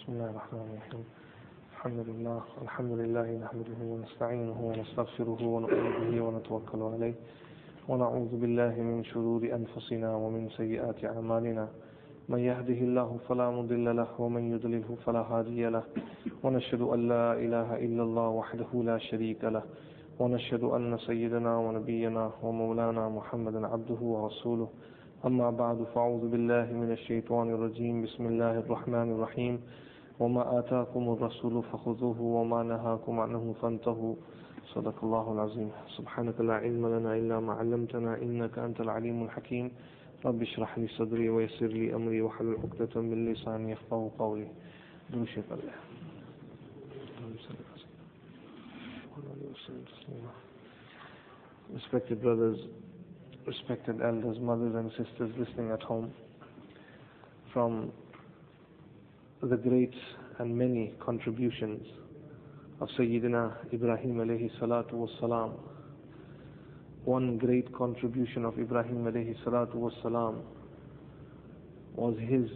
بسم الله الرحمن الرحيم. الحمد لله نحمده ونستعينه ونستغفره ونؤمن به ونتوكل عليه ونعوذ بالله من شرور أنفسنا ومن سيئات أعمالنا، من يهده الله فلا مضل له ومن يضلله فلا هادي له، ونشهد أن لا إله إلا الله وحده لا شريك له، ونشهد أن سيدنا ونبينا ومولانا محمدا عبده ورسوله. أما بعد، فأعوذ بالله من الشيطان الرجيم. بسم الله الرحمن الرحيم. وما آتاكم الرسول فخذوه وما نهاكم عنه فانتهوا. صدق الله العظيم. سبحانك لا علم لنا إلا ما علمتنا إنك أنت العليم الحكيم. رب اشرح لي صدري ويسر لي أمري واحلل عقدة من لساني يفقهوا قولي. Respected brothers, respected elders, mothers and sisters listening at home, from the great and many contributions of Sayyidina Ibrahim alayhi salatu was salam, one great contribution of Ibrahim alayhi salatu was salam was his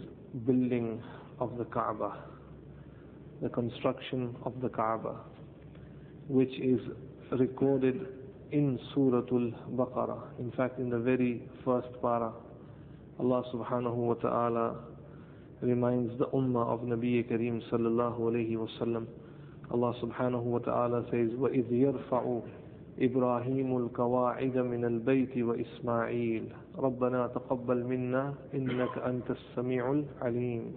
building of the Kaaba, the construction of the Kaaba, which is recorded in Suratul Baqarah. In fact, in the very first para, Allah subhanahu wa ta'ala reminds the ummah of Nabi Kareem sallallahu alayhi wa sallam. Allah subhanahu wa ta'ala says, وَإِذْ يَرْفَعُ إِبْرَاهِيمُ الْقَوَاعِدَ مِنَ الْبَيْتِ وَإِسْمَاعِيلَ رَبَّنَا تَقَبَّلْ مِنَّا إِنَّكَ أَنْتَ السَّمِيعُ الْعَلِيمُ.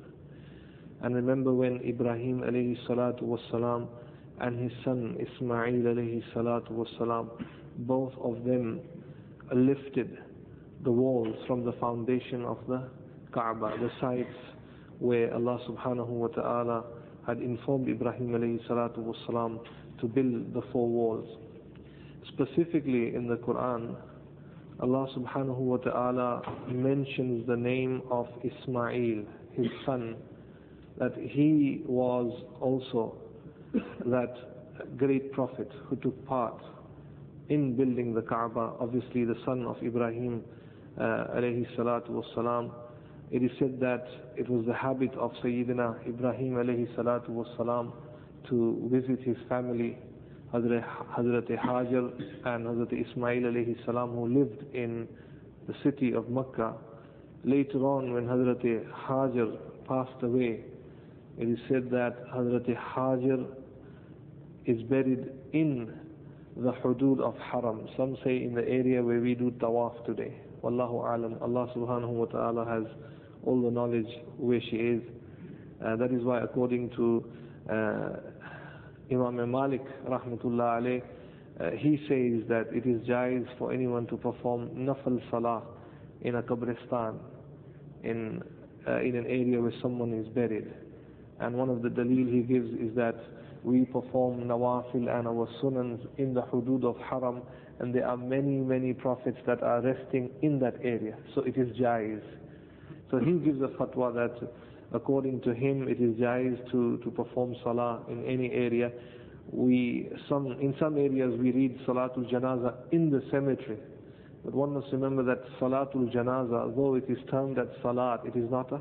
And remember when Ibrahim alayhi salatu was salam and his son Ismail alayhi salatu was salam, both of them lifted the walls from the foundation of the Kaaba, the sites where Allah subhanahu wa ta'ala had informed Ibrahim alayhi salatu was salam to build the four walls. Specifically in the Quran, Allah subhanahu wa ta'ala mentions the name of Ismail, his son, that he was also that great prophet who took part in building the Kaaba, obviously the son of Ibrahim alayhi salatu was salam. It is said that it was the habit of Sayyidina Ibrahim alayhi salatu was salam to visit his family, Hazrat Hajar and Hazrat Ismail alayhi salam, who lived in the city of Makkah. Later on, when Hazrat Hajar passed away, it is said that Hazrat Hajar is buried in the hudud of Haram. Some say in the area where we do tawaf today. Wallahu alam. Allah subhanahu wa ta'ala has all the knowledge where she is. That is why, according to Imam Malik rahmatullah alayh, he says that it is jaiz for anyone to perform nafal salah in a qabristan, in an area where someone is buried. And one of the dalil he gives is that we perform nawafil and our sunans in the hudud of Haram, and there are many prophets that are resting in that area, so it is jaiz. So he gives a fatwa that according to him it is jaiz to perform salah in any area. In some areas we read salatul janaza in the cemetery, but one must remember that salatul janaza, though it is termed as salat, it is not a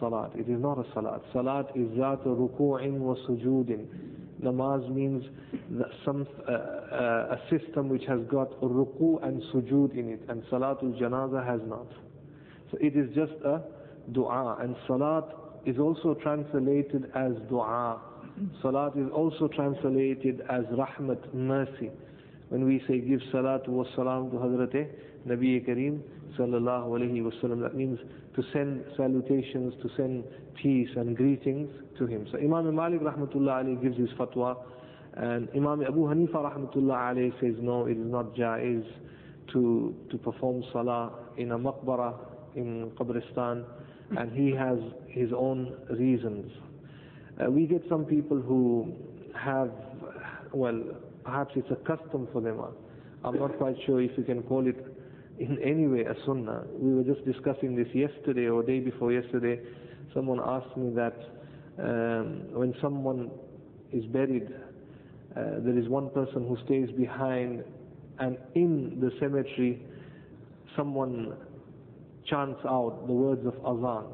salat. It is not a salat. Salat is zat ruku'in wa sujoodin. Namaz means a system which has got ruku' and sujood in it, and salatul janaza has not. So it is just a dua, and salat is also translated as dua. Salat is also translated as rahmat, mercy. When we say give salatu wa salam to Hazrat Nabi Kareem sallallahu alayhi wa sallam, that means to send salutations, to send peace and greetings to him. So Imam Malik rahmatullah alayhi gives his fatwa, and Imam Abu Hanifa rahmatullah alayhi says no, it is not jaiz to perform salah in a maqbara, in qabristan, and he has his own reasons. We get some people who have, well, perhaps it's a custom for them. I'm not quite sure if you can call it in any way a sunnah. We were just discussing this yesterday or day before yesterday. Someone asked me that when someone is buried, there is one person who stays behind, and in the cemetery someone chants out the words of azan.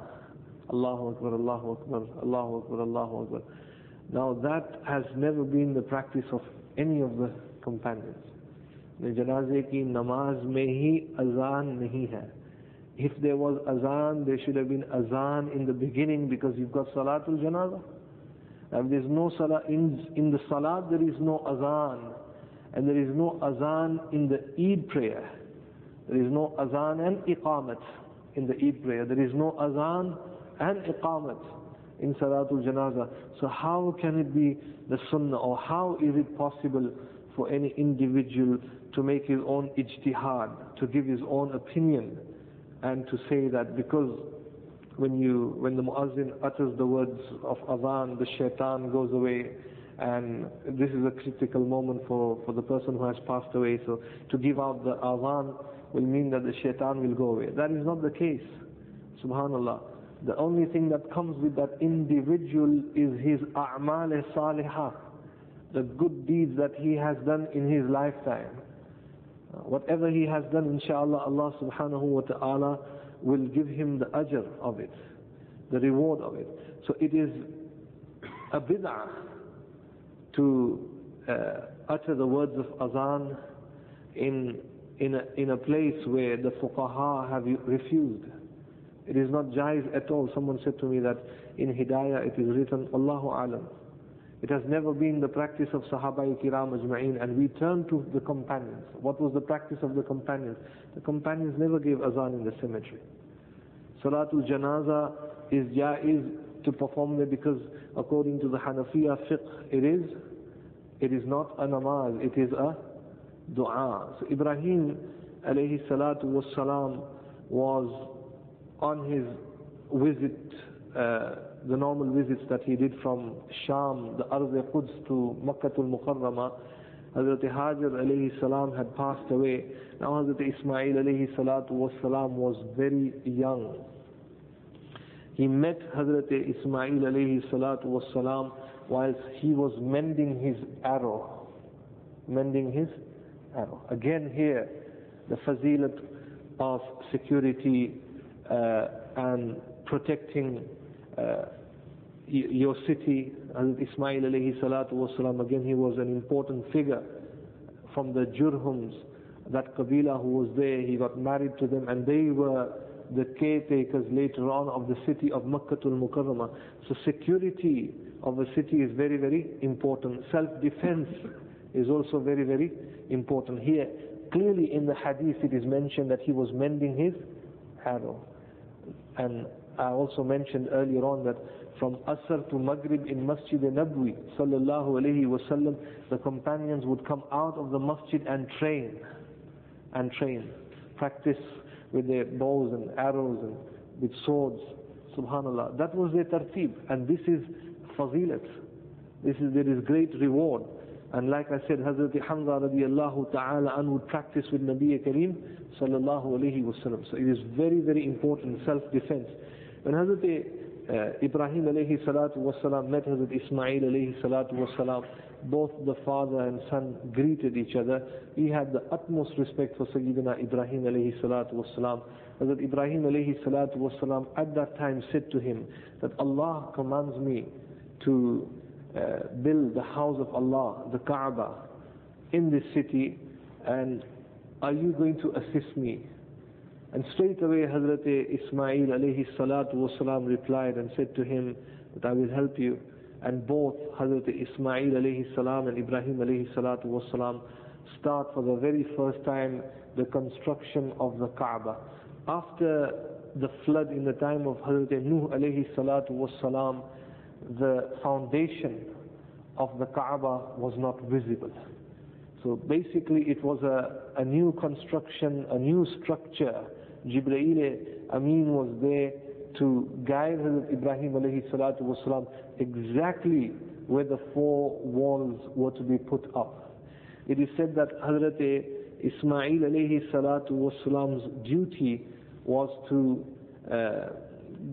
Allahu Akbar, Allahu Akbar, Allahu Akbar, Allahu Akbar. Now that has never been the practice of any of the companions. Janazeh ki namaz mein hi azan nahi hai. If there was azan, there should have been azan in the beginning because you've got Salatul Janazah. And there's no salah in the salat, there is no azan. And there is no azan in the Eid prayer. There is no azan and iqamat in the Eid prayer. There is no azan and iqamat in Salatul Janazah. So how can it be the sunnah, or how is it possible for any individual to make his own ijtihad, to give his own opinion, and to say that because when the muazzin utters the words of azan, the shaitan goes away, and this is a critical moment for the person who has passed away, so to give out the azan will mean that the shaitan will go away. That is not the case. Subhanallah. The only thing that comes with that individual is his a'mal salihah, the good deeds that he has done in his lifetime. Whatever he has done, inshaAllah, Allah subhanahu wa ta'ala will give him the ajr of it, the reward of it. So it is a bid'ah to utter the words of azan in a place where the fuqaha have refused. It is not jaiz at all. Someone said to me that in Hidayah it is written, Allahu Alam. It has never been the practice of Sahaba Kiram Ajma'een, and we turn to the companions. What was the practice of the companions? The companions never gave azan in the cemetery. Salatul Janazah is jaiz to perform there because according to the Hanafiya fiqh, it is not a namaz, it is a dua. So Ibrahim alayhi salatu was salam was on his visit, the normal visits that he did from Sham, the Ardh-e-Quds, to Makkatul Mukarramah. Hazrat Hajar alayhi salam had passed away. Now Hazrat Ismail alayhi salatu wassalam was very young. He met Hazrat Ismail alayhi salatu wassalam whilst he was mending his arrow. Again here, the fazilat of security and protecting your city. Hazrat Ismail alayhi salatu wasalam, again he was an important figure from the Jurhums, that Qabila who was there. He got married to them and they were the caretakers later on of the city of Makkatul Mukarramah. So security of a city is very, very important. Self-defense is also very, very important. Here, clearly in the hadith it is mentioned that he was mending his arrow. And I also mentioned earlier on that from Asr to Maghrib in Masjid Nabwi sallallahu alayhi wasallam, the companions would come out of the masjid and train, practice with their bows and arrows and with swords. Subhanallah, that was their tartib, and this is fazilat. There is great reward. And like I said, Hazrat Hamza radiallahu ta'ala anhu would practice with Nabi Kareem sallallahu alayhi wasallam. So it is very, very important, self-defense. When Hazrat Ibrahim alayhi salatu wasalam met Hazrat Ismail alayhi salatu wasalam, both the father and son greeted each other. He had the utmost respect for Sayyidina Ibrahim alayhi salatu wasalam. Hazrat Ibrahim alayhi salatu wasalam at that time said to him that Allah commands me to build the house of Allah, the Kaaba, in this city, and are you going to assist me? And straight away Hazrat Ismail alayhi salatu wasalam replied and said to him that I will help you. And both Hazrat Ismail alayhi salam and Ibrahim alayhi salatu wasalam start for the very first time the construction of the Kaaba. After the flood in the time of Hazrat Nuh alayhi salatu wasalam, the foundation of the Kaaba was not visible. So basically it was a new construction, a new structure. Jibreel Amin was there to guide Hazrat Ibrahim alayhi salatu wasalam exactly where the four walls were to be put up. It is said that Hazrat Ismail alayhi salatu wasalam's duty was to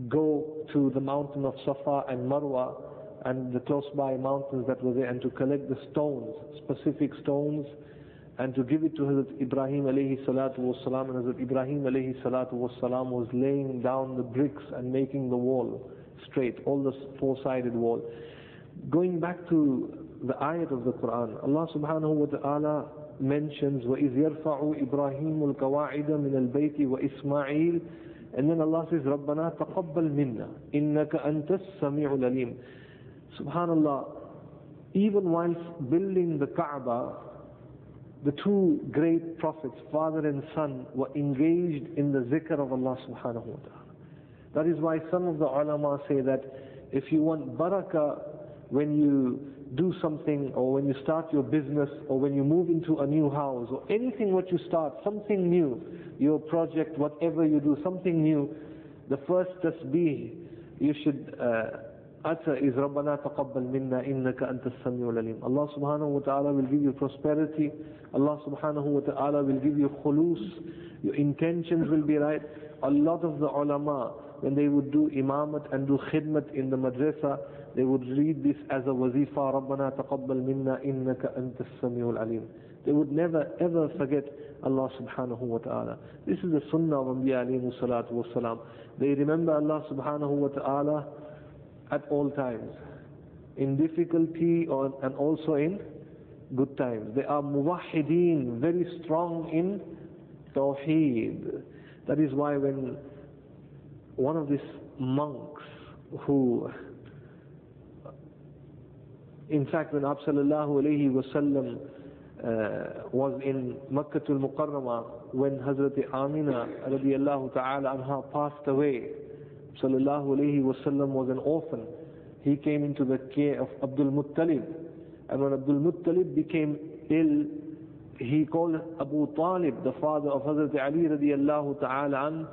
go to the mountain of Safa and Marwa and the close by mountains that were there, and to collect the stones, specific stones and to give it to Hazrat Ibrahim alayhi salatu wasalam. And Hazrat Ibrahim alayhi salatu wasalam was laying down the bricks and making the wall straight, all the four-sided wall. Going back to the ayat of the Quran, Allah subhanahu wa ta'ala mentions وَإِذْ يَرْفَعُ إِبْرَاهِيمُ الْقَوَاعِدَ مِنَ الْبَيْتِ وَإِسْمَعِيلَ. And then Allah says رَبَّنَا تَقَبَّلْ مِنَّا إِنَّكَ أَنْتَ السَّمِيعُ الْعَلِيمُ. SubhanAllah, even whilst building the Kaaba, the two great prophets, father and son, were engaged in the zikr of Allah subhanahu wa ta'ala. That is why some of the ulama say that if you want barakah when you do something, or when you start your business, or when you move into a new house, or anything what you start, something new, your project, whatever you do, something new, the first tasbih you should utter is رَبَّنَا تَقَبَّلْ مِنَّا إِنَّكَ أَنْتَ السَّمِيعُ الْعَلِيمُ. Allah subhanahu wa ta'ala will give you prosperity. Allah subhanahu wa ta'ala will give you khulus. Your intentions will be right. A lot of the ulama, when they would do imamat and do khidmat in the madrasa, they would read this as a wazifa, رَبَّنَا تَقَبَّلْ مِنَّا إِنَّكَ أَنْتَ السَّمِيعُ الْعَلِيمُ. They would never ever forget Allah subhanahu wa ta'ala. This is the sunnah of Anbiya alayhi salatu wa salam. They remember Allah subhanahu wa ta'ala at all times, in difficulty and also in good times. They are muwahhideen, very strong in tawheed. That is why when one of these monks who, in fact, when Aap sallallahu alayhi wa sallam was in Makkatul Mukarramah, when Hazrat Amina radiallahu ta'ala anha passed away, sallallahu alayhi wa sallam was an orphan. He came into the care of Abdul Muttalib, and when Abdul Muttalib became ill, he called Abu Talib, the father of Hazrat Ali radiallahu ta'ala anhu,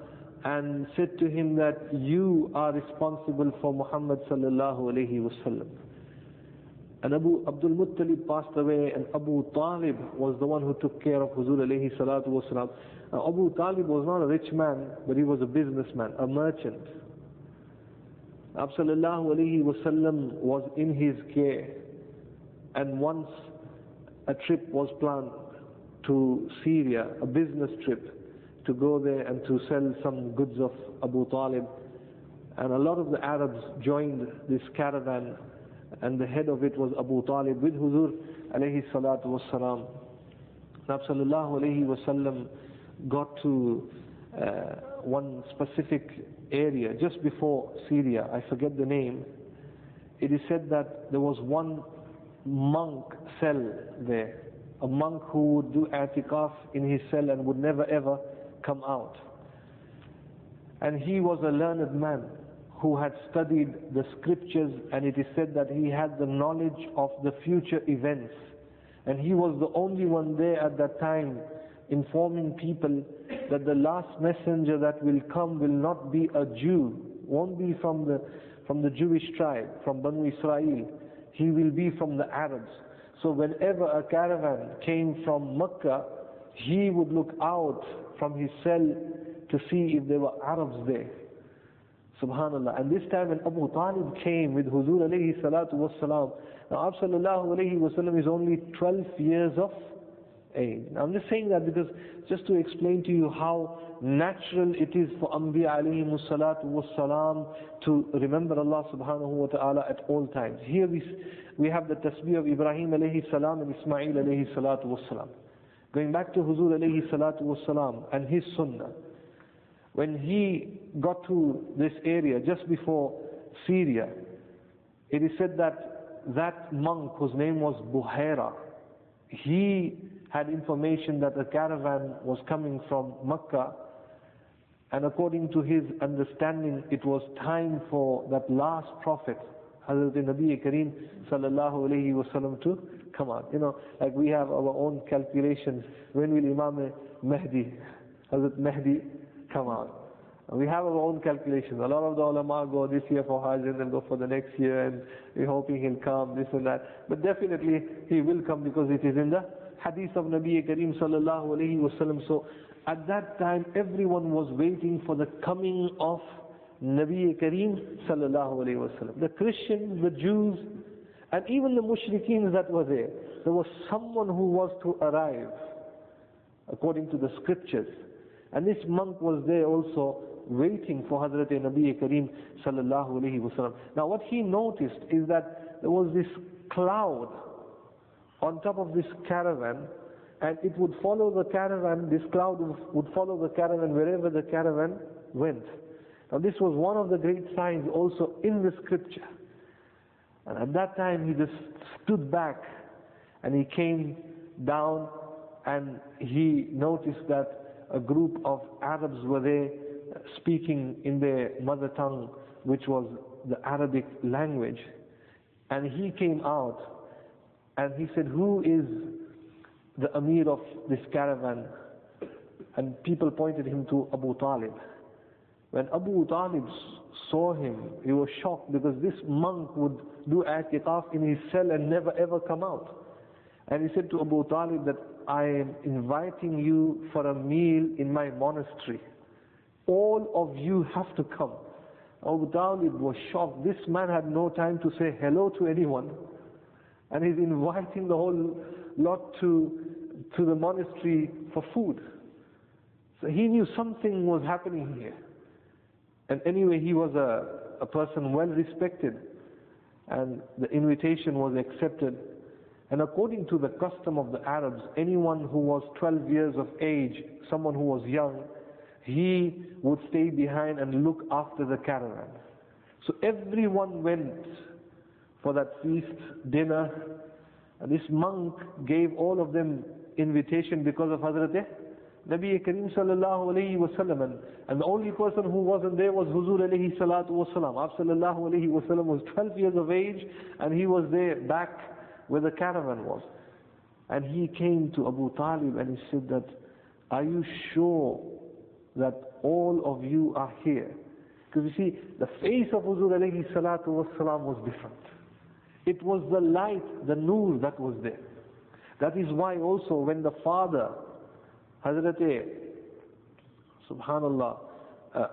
and said to him that you are responsible for Muhammad sallallahu alayhi wa sallam. And Abdul Muttalib passed away, and Abu Talib was the one who took care of Huzur alayhi salatu wa salam. Now, Abu Talib was not a rich man, but he was a businessman, a merchant. Aap sallallahu alayhi wa sallam was in his care, and once a trip was planned to Syria, a business trip, to go there and to sell some goods of Abu Talib. And a lot of the Arabs joined this caravan, and the head of it was Abu Talib with Huzur alayhi salatu was salam. Nabi sallallahu alayhi wa sallam got to one specific area just before Syria, I forget the name. It is said that there was one monk cell there, a monk who would do i'tikaf in his cell and would never ever come out. And he was a learned man who had studied the scriptures, and it is said that he had the knowledge of the future events, and he was the only one there at that time informing people that the last messenger that will come will not be a Jew, won't be from the Jewish tribe, from Banu Israel. He will be from the Arabs. So whenever a caravan came from Mecca, he would look out from his cell to see if there were Arabs there. Subhanallah. And this time when Abu Talib came with Huzur alayhi salatu wassalam, now Aap sallallahu alayhi wasallam is only 12 years of age. Now I'm just saying that because just to explain to you how natural it is for Anbiya alayhi salatu wassalam to remember Allah subhanahu wa ta'ala at all times. Here we have the tasbih of Ibrahim alayhi salam and Ismail alayhi salatu wassalam. Going back to Huzur alayhi salatu wassalam and his sunnah, when he got to this area just before Syria, it is said that monk whose name was Buhaira, he had information that a caravan was coming from Mecca, and according to his understanding, it was time for that last prophet, Hazrat Nabi Kareem sallallahu alayhi wasallam, to come out. You know, like we have our own calculations. When will Imam Mahdi, Hazrat Mahdi, come out? We have our own calculations. A lot of the ulama go this year for Hajj and then go for the next year, and we're hoping he'll come, this and that. But definitely he will come, because it is in the hadith of Nabi Kareem sallallahu alayhi wasallam. So at that time, everyone was waiting for the coming of Nabi Kareem sallallahu alayhi wasallam. The Christians, the Jews, and even the mushrikeens that were there. There was someone who was to arrive. according to the scriptures. And this monk was there also waiting for Hazrat Nabi Kareem sallallahu alayhi wa sallam. Now what he noticed is that there was this cloud on top of this caravan, and it would follow the caravan, this cloud would follow the caravan wherever the caravan went. Now this was one of the great signs also in the scripture. And at that time he just stood back and he came down and he noticed that a group of Arabs were there speaking in their mother tongue, which was the Arabic language. And he came out and he said, "Who is the Amir of this caravan?" And people pointed him to Abu Talib. When Abu Talib saw him, he was shocked because this monk would do i'tikaf in his cell and never ever come out. And he said to Abu Talib that, "I am inviting you for a meal in my monastery. All of you have to come." Abu Talib was shocked. This man had no time to say hello to anyone, and he's inviting the whole lot to the monastery for food. So he knew something was happening here. And anyway, he was a person well respected, and the invitation was accepted. And according to the custom of the Arabs, anyone who was 12 years of age, someone who was young, he would stay behind and look after the caravan. So everyone went for that feast, dinner. And this monk gave all of them invitation because of Hazrat Nabi Kareem sallallahu alayhi wa sallam. And the only person who wasn't there was Huzur alayhi salatu wa salam. Aap sallallahu alayhi wa sallam was 12 years of age and he was there back where the caravan was. And he came to Abu Talib and he said that, "Are you sure that all of you are here?" Because you see, the face of Huzur alayhi salatu wasalam was different. It was the light, the nur that was there. That is why also when the father, Hazrat, subhanallah,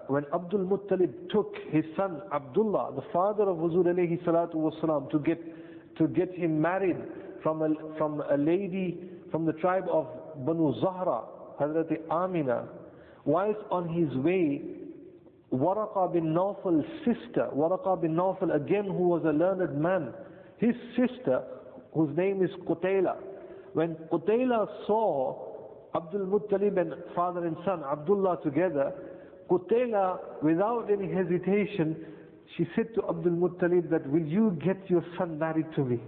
when Abdul Muttalib took his son Abdullah, the father of Huzur alayhi salatu wasalam, to get him married from a lady from the tribe of Banu Zahra, Hazrat Amina, whilst on his way, Waraqah bin Nawfal's sister, Waraqah bin Nawfal again, who was a learned man, his sister, whose name is Qutayla. When Qutayla saw Abdul Muttalib and father and son Abdullah together, Qutayla, without any hesitation, she said to Abdul Muttalib that, "Will you get your son married to me?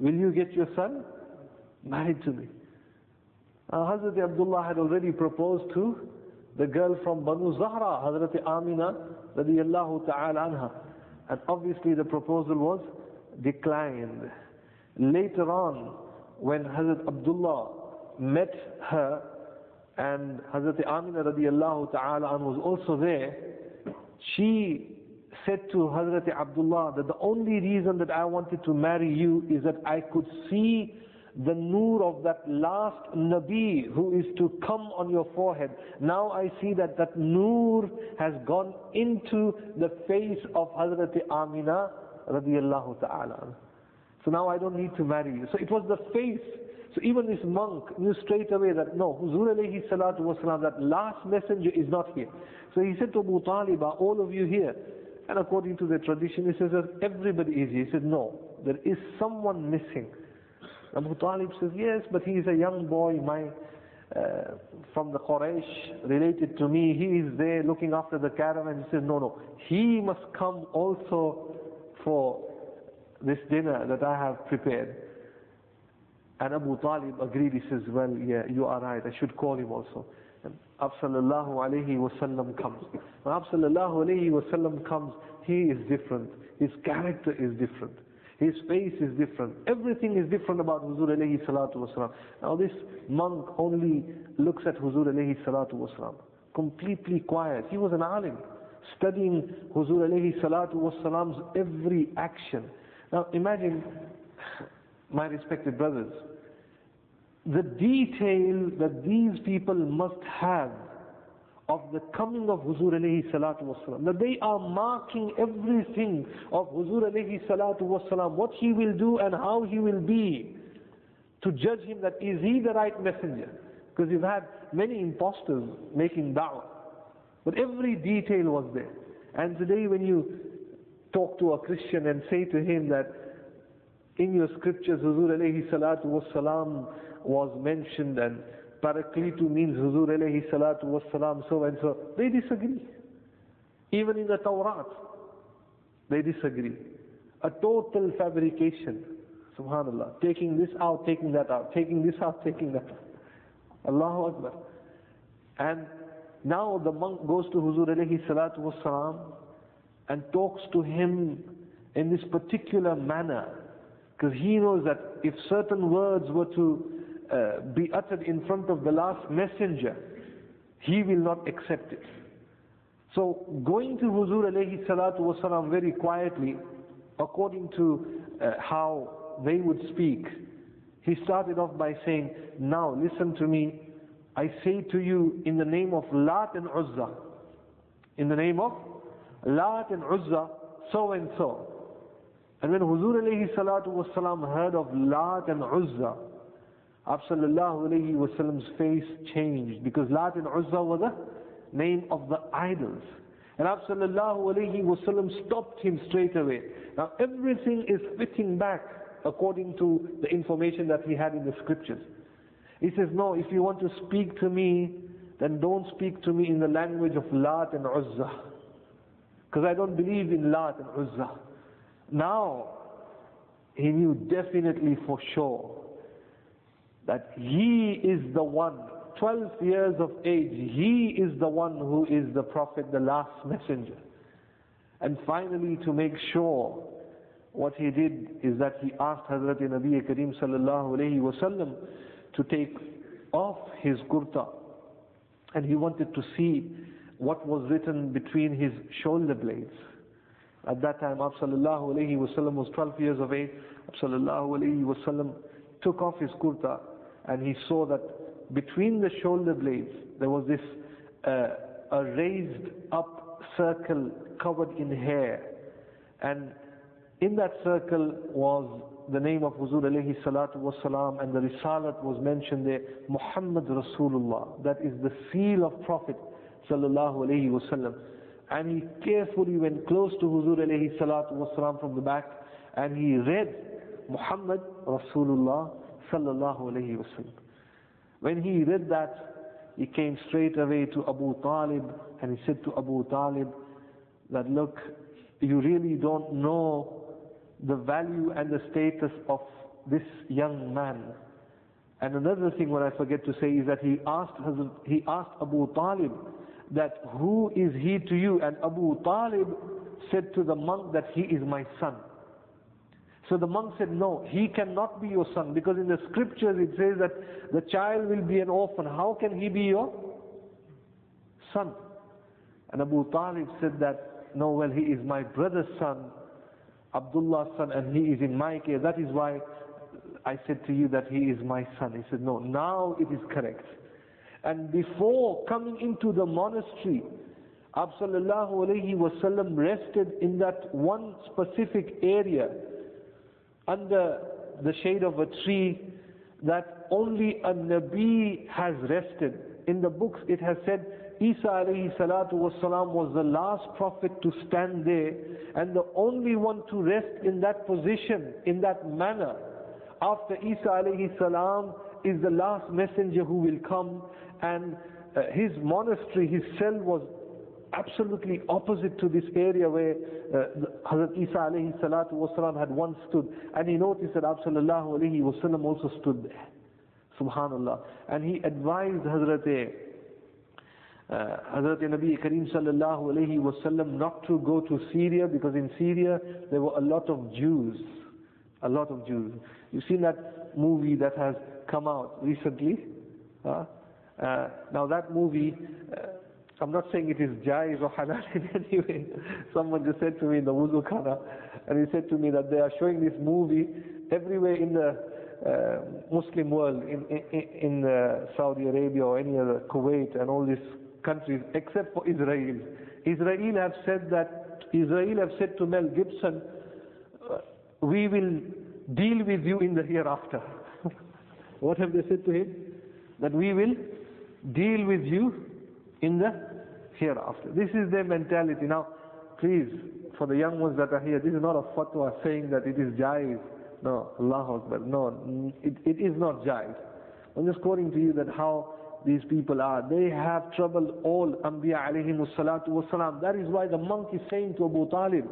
Will you get your son married to me?" Hazrat Abdullah had already proposed to the girl from Banu Zahra, Hazrat Amina radiyallahu ta'ala anha. And obviously the proposal was declined. Later on, when Hazrat Abdullah met her and Hazrat Amina radiyallahu ta'ala anha was also there, she said to Hazrat Abdullah that, "The only reason that I wanted to marry you is that I could see the nur of that last Nabi who is to come on your forehead. Now I see that nur has gone into the face of Hazrat Amina radiallahu ta'ala. So now I don't need to marry you." So it was the face. So even this monk knew straight away that, no, Huzur alayhi salatu wasalam, that last messenger is not here. So he said to Abu Talib, "Are all of you here?" And according to the tradition, he says that everybody is here. He said, "No, there is someone missing." Abu Talib says, "Yes, but he is a young boy, from the Quraysh, related to me. He is there looking after the caravan." He says, No, he must come also for this dinner that I have prepared." And Abu Talib agreed. He says, "Well, yeah, you are right. I should call him also." And Abu sallallahu alayhi wa sallam comes. When Abu sallallahu alayhi wa sallam comes, he is different. His character is different. His face is different. Everything is different about Huzur alayhi salatu wasalam. Now this monk only looks at Huzur alayhi salatu wasalam. Completely quiet. He was an alim, studying Huzur alayhi salatu wasalam's every action. Now imagine, my respected brothers, the detail that these people must have of the coming of Huzur alayhi salatu wasalam, that they are marking everything of Huzur alayhi salatu wasalam, what he will do and how he will be, to judge him that is he the right messenger. Because you've had many imposters making da'wah, but every detail was there. And today when you talk to a Christian and say to him that in your scriptures Huzur alayhi salatu wassalam was mentioned and Parakletu means Huzur alayhi salatu wassalam so and so, they disagree. Even in the Tawrat, they disagree. A total fabrication, subhanallah, taking this out, taking that out, taking this out, taking that out. Allahu Akbar. And now the monk goes to Huzur alayhi salatu wassalam and talks to him in this particular manner, because he knows that if certain words were to be uttered in front of the last messenger, he will not accept it. So going to Huzur alayhi salatu wassalam very quietly, according to how they would speak, he started off by saying, now listen to me, I say to you in the name of Lat and Uzza, in the name of Lat and Uzza, so and so. And when Huzur alayhi salatu wasalam heard of Lat and Uzza, sallallahu alayhi wasalam's face changed, because Lat and Uzza were the name of the idols. And sallallahu alayhi wasalam stopped him straight away. Now everything is fitting back according to the information that he had in the scriptures. He says, no, if you want to speak to me, then don't speak to me in the language of Lat and Uzza, because I don't believe in Lat and Uzza. Now, he knew definitely for sure that he is the one, 12 years of age, he is the one who is the Prophet, the last messenger. And finally, to make sure, what he did is that he asked Hazrat Nabi Kareem sallallahu alayhi wa sallam to take off his kurta, and he wanted to see what was written between his shoulder blades. At that time, sallallahu alayhi wa sallam was 12 years of age. Sallallahu alayhi wa sallam took off his kurta, and he saw that between the shoulder blades there was this a raised up circle covered in hair, and in that circle was the name of Huzur alayhi salatu wasalam, and the risalat was mentioned there, Muhammad Rasulullah. That is the seal of Prophet sallallahu alayhi wasallam. And he carefully went close to Huzur alayhi salatu wasalam from the back, and he read Muhammad Rasulullah sallallahu alayhi wasallam. When he read that, he came straight away to Abu Talib, and he said to Abu Talib that, look, you really don't know the value and the status of this young man. And another thing what I forget to say is that he asked Abu Talib that who is he to you, and Abu Talib said to the monk that he is my son. So the monk said, no, he cannot be your son, because in the scriptures it says that the child will be an orphan. How can he be your son? And Abu Talib said that, no, well, he is my brother's son, Abdullah's son, and he is in my care. That is why I said to you that he is my son. He said, no, now it is correct. And before coming into the monastery, sallallahu alayhi wasallam rested in that one specific area under the shade of a tree that only a Nabi has rested. In the books it has said Isa alayhi salatu wasalam was the last prophet to stand there, and the only one to rest in that position, in that manner, after Isa alayhi salam is the last messenger who will come. And his monastery, his cell was absolutely opposite to this area where Hazrat Isa alayhi salatu wasalam had once stood. And he noticed that sallallahu alayhi wasallam also stood there. Subhanallah. And he advised Hazrat Nabi Kareem sallallahu alayhi wasallam not to go to Syria, because in Syria there were a lot of Jews. A lot of Jews. You've seen that movie that has come out recently. Now that movie, I'm not saying it is jaiz or halal in any way. Someone just said to me in the wuzu khana, and he said to me that they are showing this movie everywhere in the Muslim world, in Saudi Arabia or any other, Kuwait and all these countries, except for Israel. Israel have said to Mel Gibson, we will deal with you in the hereafter. What have they said to him? that we will deal with you in the hereafter. This is their mentality. Now, please, for the young ones that are here, this is not a fatwa saying that it is jaiz. No, Allahu Akbar. No, it is not jaiz. I'm just quoting to you that how these people are. They have troubled all Anbiya alayhimus salatu wasalam. That is why the monk is saying to Abu Talib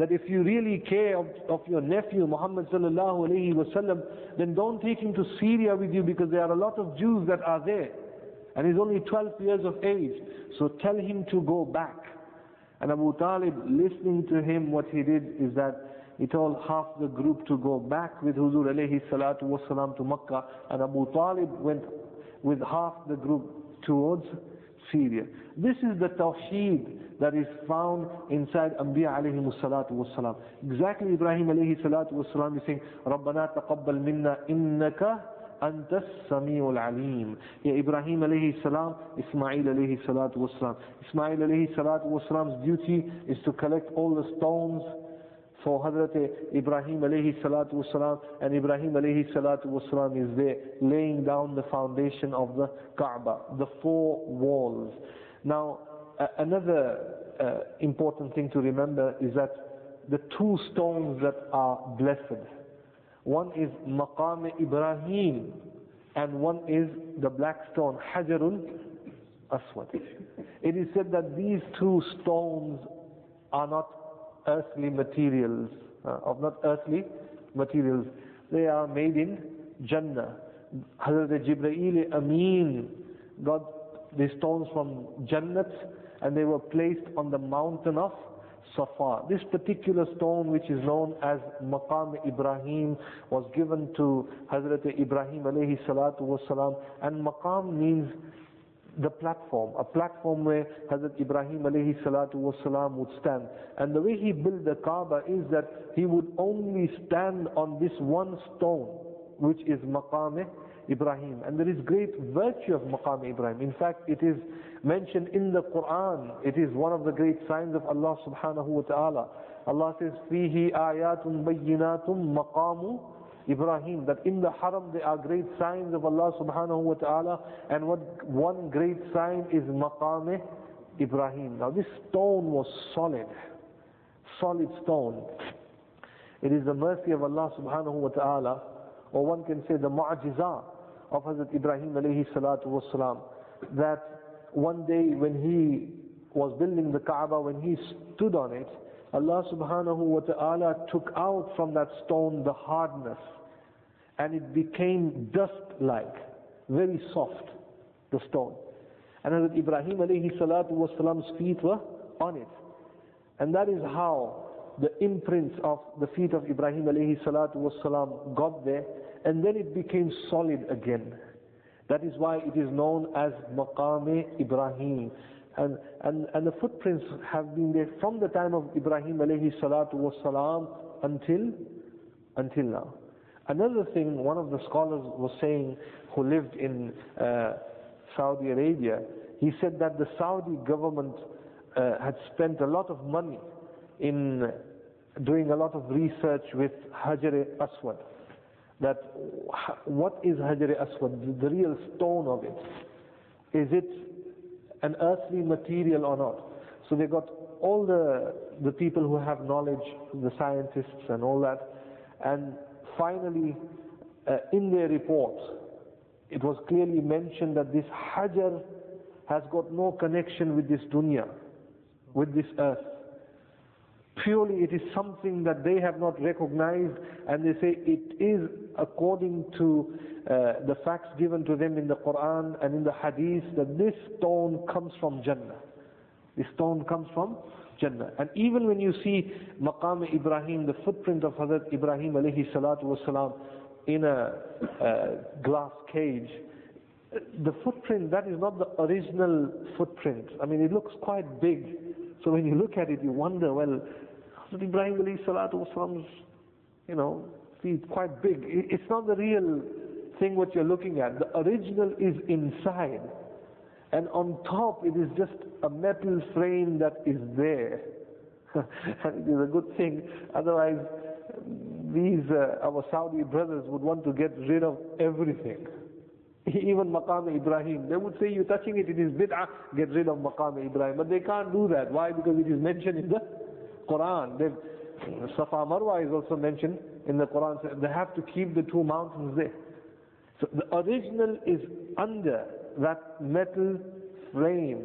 that if you really care of your nephew Muhammad sallallahu alayhi wasallam, then don't take him to Syria with you, because there are a lot of Jews that are there. And he's only 12 years of age. So tell him to go back. And Abu Talib, listening to him, what he did is that he told half the group to go back with Huzur alayhi salatu wasalam to Makkah, and Abu Talib went with half the group towards Syria. This is the tawheed that is found inside Anbiya alayhimus salatu wasalam. Exactly, Ibrahim alayhi salatu wasalam is saying, Rabbana taqabbal minna innaka antas samiul alim. Ya Ibrahim alayhi salam, Ismail alayhi salatu wasalam. Ismail alayhi salatu wasalam's duty is to collect all the stones for Hazrat Ibrahim alayhi salatu wasalam, and Ibrahim alayhi salatu wasalam is there laying down the foundation of the Kaaba, the four walls. Now, another important thing to remember is that the two stones that are blessed, one is Maqam Ibrahim and one is the black stone, Hajarul Aswad. It is said that these two stones are not earthly materials, they are made in Jannah. Hazrat Jibreel Amin got the stones from Jannat, and they were placed on the mountain of Safa. This particular stone, which is known as Maqam Ibrahim, was given to Hazrat Ibrahim alayhi salatu wasalam, and Maqam means the platform, a platform where Hazrat Ibrahim alayhi salatu wasalam would stand. And the way he built the Kaaba is that he would only stand on this one stone, which is Maqam Ibrahim. And there is great virtue of Maqam Ibrahim. In fact, it is mentioned in the Quran. It is one of the great signs of Allah subhanahu wa ta'ala. Allah says, Fihi ayatun bayyinatum maqamu Ibrahim, that in the haram there are great signs of Allah subhanahu wa ta'ala, and what one great sign is Maqam Ibrahim. Now this stone was solid stone. It is the mercy of Allah subhanahu wa ta'ala, or one can say the mu'ajiza of Hazrat Ibrahim alayhi salatu wasalam, that one day when he was building the Kaaba, when he stood on it, Allah subhanahu wa ta'ala took out from that stone the hardness, and it became dust-like, very soft, the stone. And Hazrat Ibrahim alayhi salatu wasalam's feet were on it. And that is how the imprints of the feet of Ibrahim alayhi salatu wasalam got there, and then it became solid again. That is why it is known as Maqam Ibrahim. And the footprints have been there from the time of Ibrahim alayhi salatu wasalam until now. Another thing, one of the scholars was saying, who lived in Saudi Arabia, he said that the Saudi government had spent a lot of money in doing a lot of research with Hajar Aswad. That what is Hajar Aswad, the real stone of it? Is it an earthly material or not? So they got all the people who have knowledge, the scientists and all that, and finally in their report it was clearly mentioned that this Hajar has got no connection with this dunya, with this earth. Purely it is something that they have not recognized, and they say it is according to the facts given to them in the Quran and in the Hadith, that this stone comes from Jannah. This stone comes from Jannah. And even when you see Maqam Ibrahim, the footprint of Hazrat Ibrahim alayhi salatu wasalam in a glass cage, the footprint, that is not the original footprint. I mean, it looks quite big. So when you look at it, you wonder, well, Hazrat Ibrahim alayhi salatu wasalam's, feet quite big. It's not the real thing what you're looking at. The original is inside, and on top it is just a metal frame that is there. And it is a good thing, otherwise these our Saudi brothers would want to get rid of everything. Even Maqam Ibrahim, they would say you're touching it, it is bid'ah, get rid of Maqam Ibrahim. But they can't do that. Why? Because it is mentioned in the Quran. Safa Marwa is also mentioned in the Quran. So they have to keep the two mountains there. So the original is under that metal frame.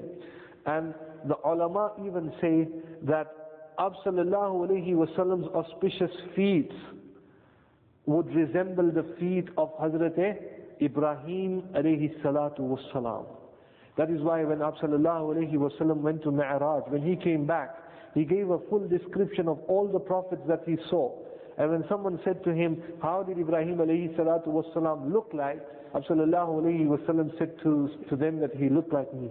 And the ulama even say that Sallallahu Alaihi Wasallam's auspicious feet would resemble the feet of Hazrat Ibrahim alayhi salatu wassalam. That is why when Sallallahu Alaihi Wasallam went to Mi'raj, when he came back, he gave a full description of all the prophets that he saw. And when someone said to him, how did Ibrahim alayhi salatu wassalam look like? Sallallahu Alaihi Wasallam said to them that he looked like me.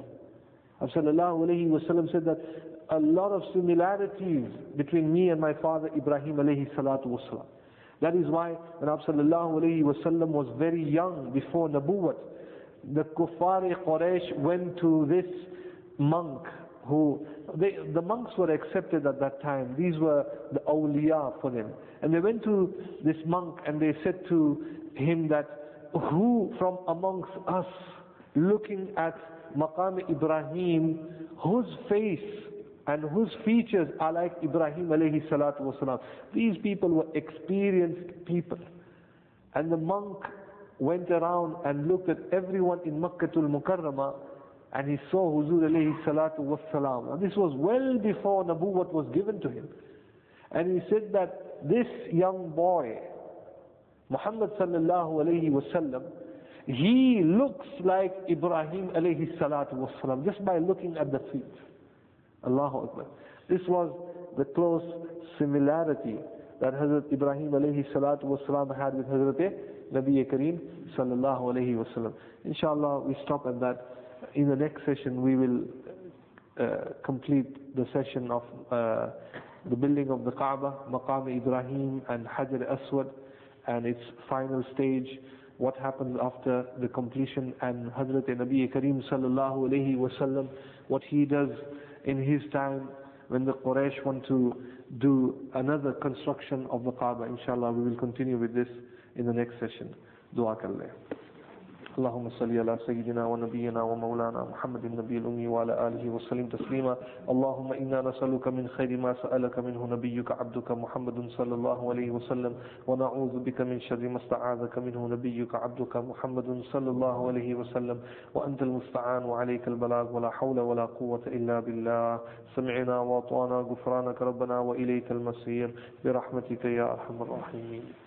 Sallallahu Alaihi Wasallam said that a lot of similarities between me and my father Ibrahim alayhi salatu wassalam. That is why when Sallallahu Alaihi Wasallam was very young before Nabuwat, the Kuffar Quraysh went to this monk who, the monks were accepted at that time. These were the awliya for them. And they went to this monk and they said to him that, who from amongst us looking at Maqam Ibrahim, whose face and whose features are like Ibrahim alayhi salatu wasalam? These people were experienced people. And the monk went around and looked at everyone in Makkatul Mukarramah, and he saw Huzur alayhi salatu wasalam. And this was well before Nabuwat was given to him. And he said that this young boy, Muhammad sallallahu alayhi wasallam, he looks like Ibrahim alayhi salatu wasalam just by looking at the feet. Allahu Akbar. This was the close similarity that Hazrat Ibrahim alayhi salatu wasalam had with Hazrat Nabi Kareem sallallahu alayhi wasallam. Inshallah, we stop at that. In the next session, we will complete the session of the building of the Kaaba, Maqam Ibrahim and Hajar Aswad, and its final stage, what happened after the completion, and Hazrat Nabi Kareem sallallahu alayhi wasallam, what he does in his time when the Quraysh want to do another construction of the Kaaba. Inshallah, we will continue with this in the next session. Dua karle. اللهم صل على سيدنا ونبينا ومولانا محمد النبي الأمي وعلى آله وسلم تسليما. اللهم إنا نسألك من خير ما سألك منه نبيك عبدك محمد صلى الله عليه وسلم، ونعوذ بك من شر ما استعاذك منه نبيك عبدك محمد صلى الله عليه وسلم، وأنت المستعان وعليك البلاغ، ولا حول ولا قوة إلا بالله. سمعنا وأطعنا، غفرانك ربنا وإليك المصير، برحمتك يا أرحم الراحمين.